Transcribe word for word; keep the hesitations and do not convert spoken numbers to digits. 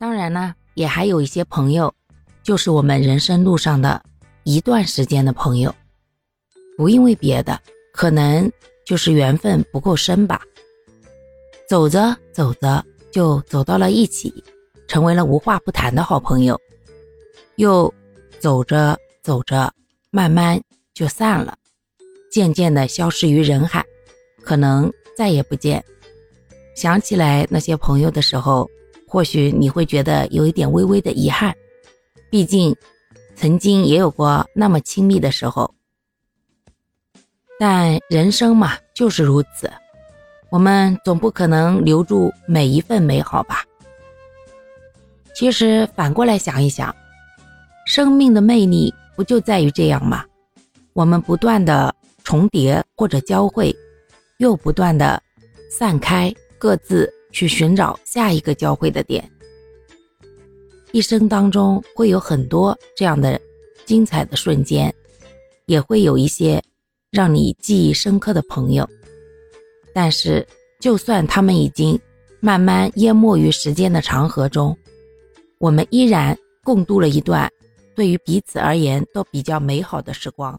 当然呢，也还有一些朋友，就是我们人生路上的一段时间的朋友，不因为别的，可能就是缘分不够深吧。走着走着就走到了一起，成为了无话不谈的好朋友，又走着走着慢慢就散了，渐渐地消失于人海，可能再也不见。想起来那些朋友的时候，或许你会觉得有一点微微的遗憾，毕竟曾经也有过那么亲密的时候。但人生嘛，就是如此，我们总不可能留住每一份美好吧。其实反过来想一想，生命的魅力不就在于这样吗？我们不断的重叠或者交汇，又不断的散开，各自去寻找下一个交汇的点。一生当中会有很多这样的精彩的瞬间，也会有一些让你记忆深刻的朋友，但是就算他们已经慢慢淹没于时间的长河中，我们依然共度了一段对于彼此而言都比较美好的时光。